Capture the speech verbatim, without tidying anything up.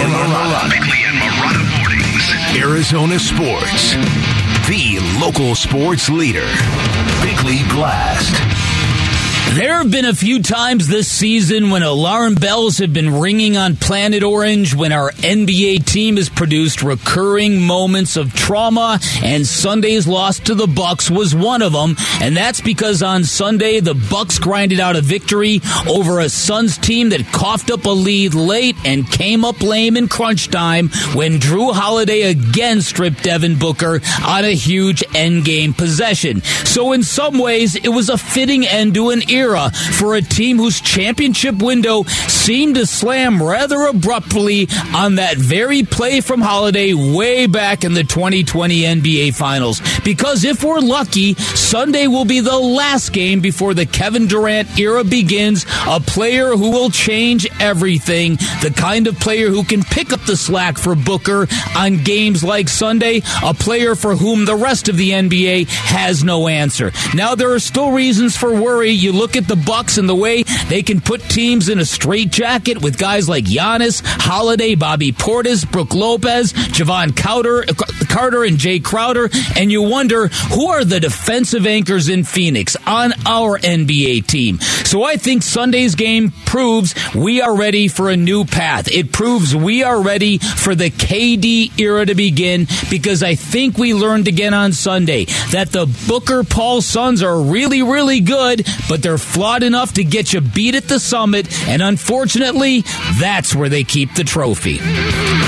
and Marotta. Bickley and Marotta mornings. Arizona sports, the local sports leader. Bickley Blast. There have been a few times this season when alarm bells have been ringing on Planet Orange when our N B A team has produced recurring moments of trauma, and Sunday's loss to the Bucks was one of them. And that's because on Sunday, the Bucks grinded out a victory over a Suns team that coughed up a lead late and came up lame in crunch time when Jrue Holiday again stripped Devin Booker on a huge endgame possession. So in some ways, it was a fitting end to an era for a team whose championship window seemed to slam rather abruptly on that very play from Holiday way back in the twenty twenty N B A Finals. Because if we're lucky, Sunday will be the last game before the Kevin Durant era begins, a player who will change everything, the kind of player who can pick up the slack for Booker on games like Sunday, a player for whom the rest of the N B A has no answer. Now, there are still reasons for worry. You look at the Bucks and the way they can put teams in a straitjacket with guys like Giannis, Holiday, Bobby Portis, Brook Lopez, Javon Crowder, Carter, and Jae Crowder, and you wonder, who are the defensive anchors in Phoenix on our N B A team? So I think Sunday's game proves we are ready for a new path. It proves we are ready for the K D era to begin, because I think we learned again on Sunday that the Booker-Paul Suns are really, really good, but they're flawed enough to get you beat at the summit, and unfortunately, that's where they keep the trophy.